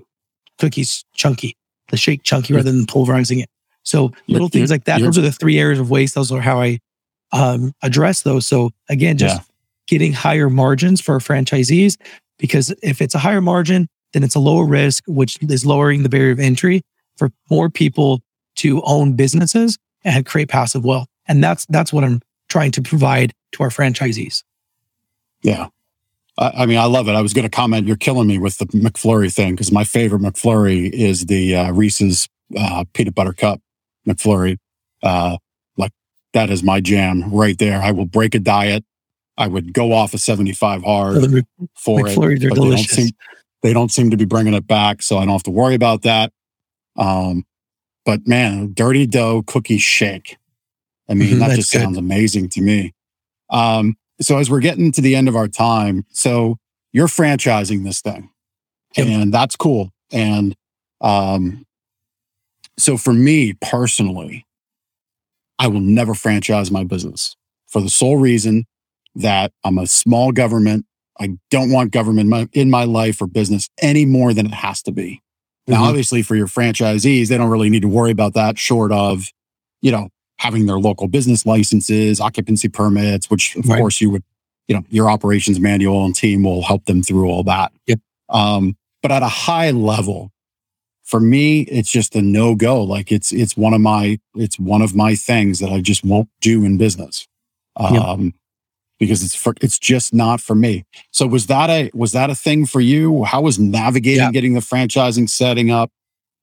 cookies chunky, the shake chunky rather than pulverizing it. So little things like that. Those are the 3 areas of waste. Those are how I address those. So again, just getting higher margins for our franchisees, because if it's a higher margin, then it's a lower risk, which is lowering the barrier of entry for more people to own businesses and create passive wealth. And that's what I'm trying to provide to our franchisees. Yeah. I mean, I love it. I was going to comment, you're killing me with the McFlurry thing, because my favorite McFlurry is the Reese's peanut butter cup McFlurry. Like, that is my jam right there. I will break a diet. I would go off a 75 hard for McFlurries it. Are delicious. They don't seem to be bringing it back, so I don't have to worry about that. But man, Dirty Dough cookie shake. I mean, that just sounds amazing to me. So as we're getting to the end of our time, so you're franchising this thing, and that's cool. And so for me personally, I will never franchise my business for the sole reason that I'm a small government. I don't want government in my life or business any more than it has to be. Now, obviously, for your franchisees, they don't really need to worry about that short of, you know, having their local business licenses, occupancy permits, which of course you would, you know, your operations manual and team will help them through all that. But at a high level, for me, it's just a no-go. Like it's one of my things that I just won't do in business. Because it's just not for me. So was that a thing for you? How was navigating getting the franchising setting up?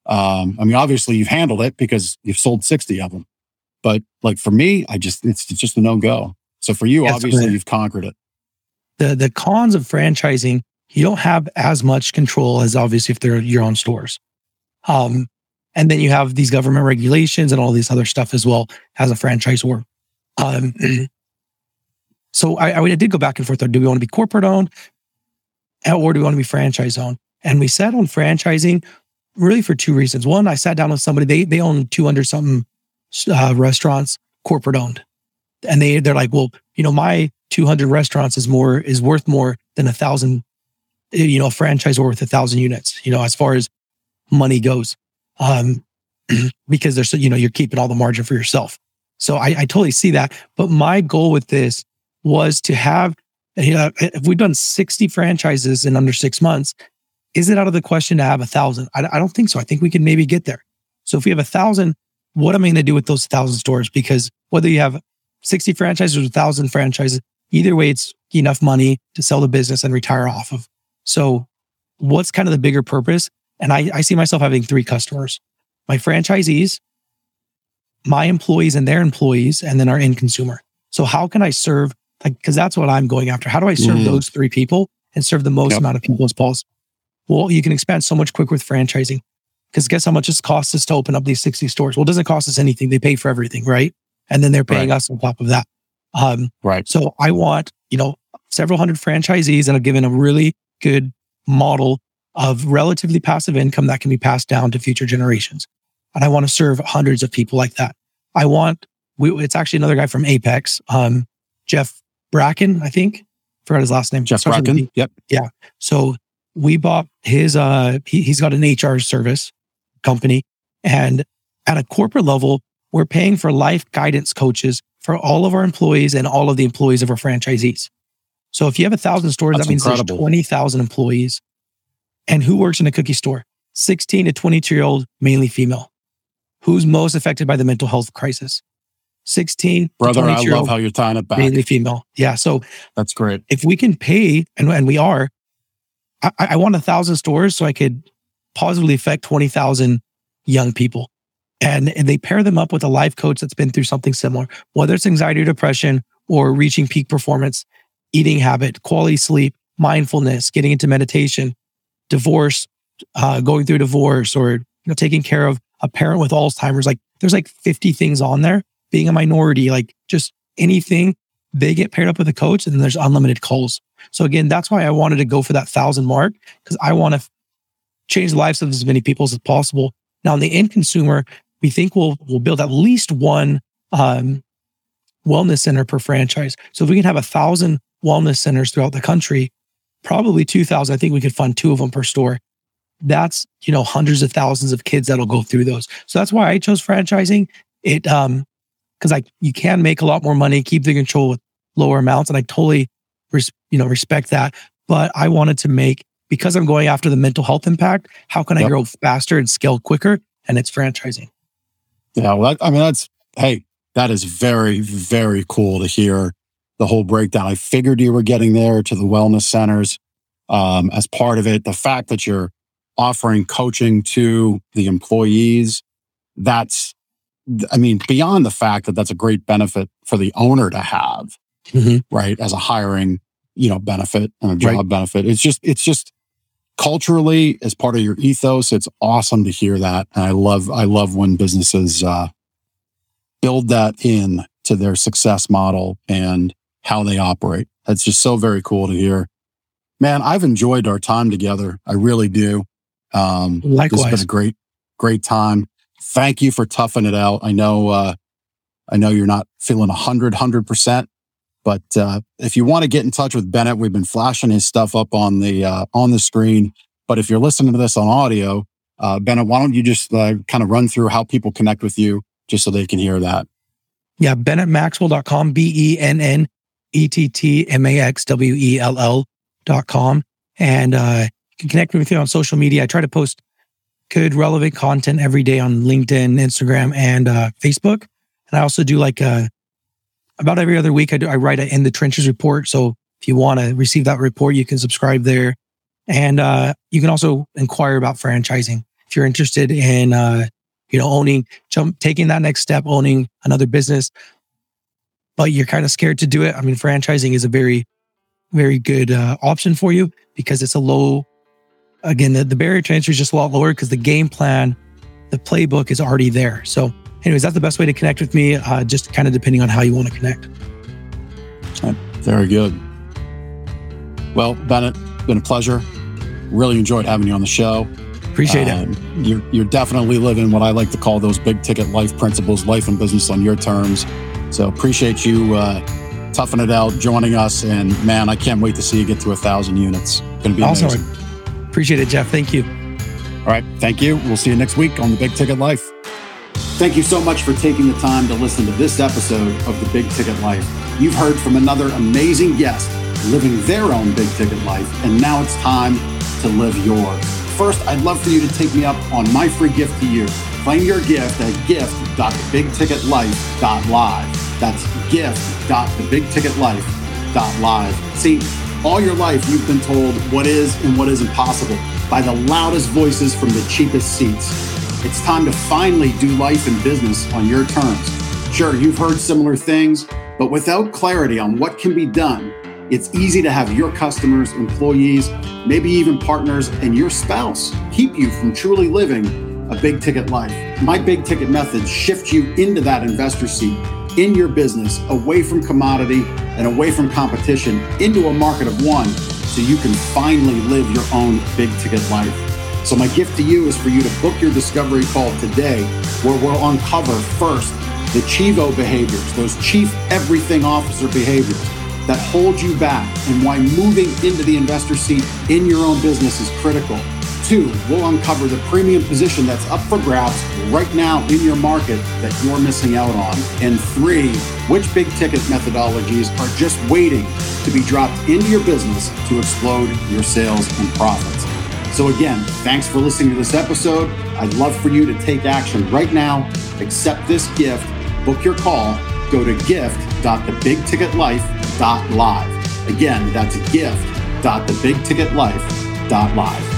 I mean, obviously you've handled it because you've sold 60 of them. But like for me, it's just a no-go. So for you, obviously you've conquered it. The cons of franchising, you don't have as much control as obviously if they're your own stores. And then you have these government regulations and all these other stuff as well as a franchisor. So I did go back and forth. Do we want to be corporate owned or do we want to be franchise owned? And we sat on franchising really for two reasons. One, I sat down with somebody, they own 200-something restaurants, corporate owned. And they're like, well, you know, my 200 restaurants is worth more than 1,000, you know, a franchisor with 1,000 units, you know, as far as money goes. Because there's, you know, you're keeping all the margin for yourself. So I totally see that. But my goal with this was to have, you know, if we've done 60 franchises in under 6 months, is it out of the question to have 1,000? I don't think so. I think we can maybe get there. So if we have 1,000, what am I going to do with those 1,000 stores? Because whether you have 60 franchises or 1,000 franchises, either way, it's enough money to sell the business and retire off of. So what's kind of the bigger purpose? And I see myself having three customers: my franchisees, my employees and their employees, and then our end consumer. So how can I serve? Because that's what I'm going after. How do I serve those three people and serve the most amount of people as possible? Well, you can expand so much quicker with franchising. Because guess how much it costs us to open up these 60 stores? Well, it doesn't cost us anything. They pay for everything, right? And then they're paying us on top of that. So I want, you know, several hundred franchisees, and I've given a really good model of relatively passive income that can be passed down to future generations. And I want to serve hundreds of people like that. It's actually another guy from Apex, Jeff Bracken, I think. Forgot his last name. Jeff Bracken. Yep. Yeah. So we bought his, he's got an HR service company. And at a corporate level, we're paying for life guidance coaches for all of our employees and all of the employees of our franchisees. So if you have 1,000 stores, that means there's 20,000 employees. And who works in a cookie store? 16 to 22-year-old, mainly female. Who's most affected by the mental health crisis? 16 brother, I love how you're tying it back. Mainly female. Yeah. So that's great. If we can pay, and we are, I want 1,000 stores so I could positively affect 20,000 young people. And they pair them up with a life coach that's been through something similar, whether it's anxiety or depression or reaching peak performance, eating habit, quality sleep, mindfulness, getting into meditation, divorce, going through divorce, or, you know, taking care of a parent with Alzheimer's. Like there's like 50 things on there. Being a minority, like just anything, they get paired up with a coach, and then there's unlimited calls. So again, that's why I wanted to go for that 1,000 mark, because I want to change the lives of as many people as possible. Now, on the end consumer, we think we'll build at least one wellness center per franchise. So if we can have 1,000 wellness centers throughout the country, probably 2,000, I think we could fund 2 of them per store. That's, you know, hundreds of thousands of kids that'll go through those. So that's why I chose franchising. Because you can make a lot more money, keep the control with lower amounts, and I totally respect that. But I wanted to make because I'm going after the mental health impact, how can I grow faster and scale quicker? And it's franchising. Yeah, well, I mean, that is very, very cool to hear the whole breakdown. I figured you were getting there to the wellness centers as part of it. The fact that you're offering coaching to the employees, beyond the fact that that's a great benefit for the owner to have, mm-hmm. right? As a hiring, benefit and a job benefit. It's just culturally, as part of your ethos, it's awesome to hear that. And I love when businesses build that in to their success model and how they operate. That's just so very cool to hear. Man, I've enjoyed our time together. I really do. Likewise. It's been a great, great time. Thank you for toughing it out. I know you're not feeling 100%, but if you want to get in touch with Bennett, we've been flashing his stuff up on the screen. But if you're listening to this on audio, Bennett, why don't you just kind of run through how people connect with you just so they can hear that? Yeah, BennettMaxwell.com, BennettMaxwell.com. And you can connect with me on social media. I try to post good, relevant content every day on LinkedIn, Instagram, and Facebook. And I also do about every other week, I write an In the Trenches report. So if you want to receive that report, you can subscribe there. And you can also inquire about franchising. If you're interested in taking that next step, owning another business, but you're kind of scared to do it. I mean, franchising is a very, very good option for you because it's the barrier to entry is just a lot lower because the game plan, the playbook is already there. So anyways, that's the best way to connect with me, just kind of depending on how you want to connect. Very good. Well, Bennett, it's been a pleasure. Really enjoyed having you on the show. Appreciate it. You're definitely living what I like to call those big ticket life principles, life and business on your terms. So appreciate you toughing it out, joining us. And man, I can't wait to see you get to 1,000 units. It's going to be awesome. Amazing. Appreciate it, Jeff. Thank you. All right. Thank you. We'll see you next week on The Big Ticket Life. Thank you so much for taking the time to listen to this episode of The Big Ticket Life. You've heard from another amazing guest living their own big ticket life, and now it's time to live yours. First, I'd love for you to take me up on my free gift to you. Claim your gift at gift.thebigticketlife.live. That's gift.thebigticketlife.live. See, all your life, you've been told what is and what isn't possible by the loudest voices from the cheapest seats. It's time to finally do life and business on your terms. Sure, you've heard similar things, but without clarity on what can be done, it's easy to have your customers, employees, maybe even partners, and your spouse keep you from truly living a big ticket life. My big ticket method shifts you into that investor seat in your business, away from commodity and away from competition, into a market of one, so you can finally live your own big ticket life. So my gift to you is for you to book your discovery call today, where we'll uncover first the Chivo behaviors, those chief everything officer behaviors that hold you back and why moving into the investor seat in your own business is critical. Two, we'll uncover the premium position that's up for grabs right now in your market that you're missing out on. And three, which big ticket methodologies are just waiting to be dropped into your business to explode your sales and profits. So again, thanks for listening to this episode. I'd love for you to take action right now, accept this gift, book your call, go to gift.thebigticketlife.live. Again, that's gift.thebigticketlife.live.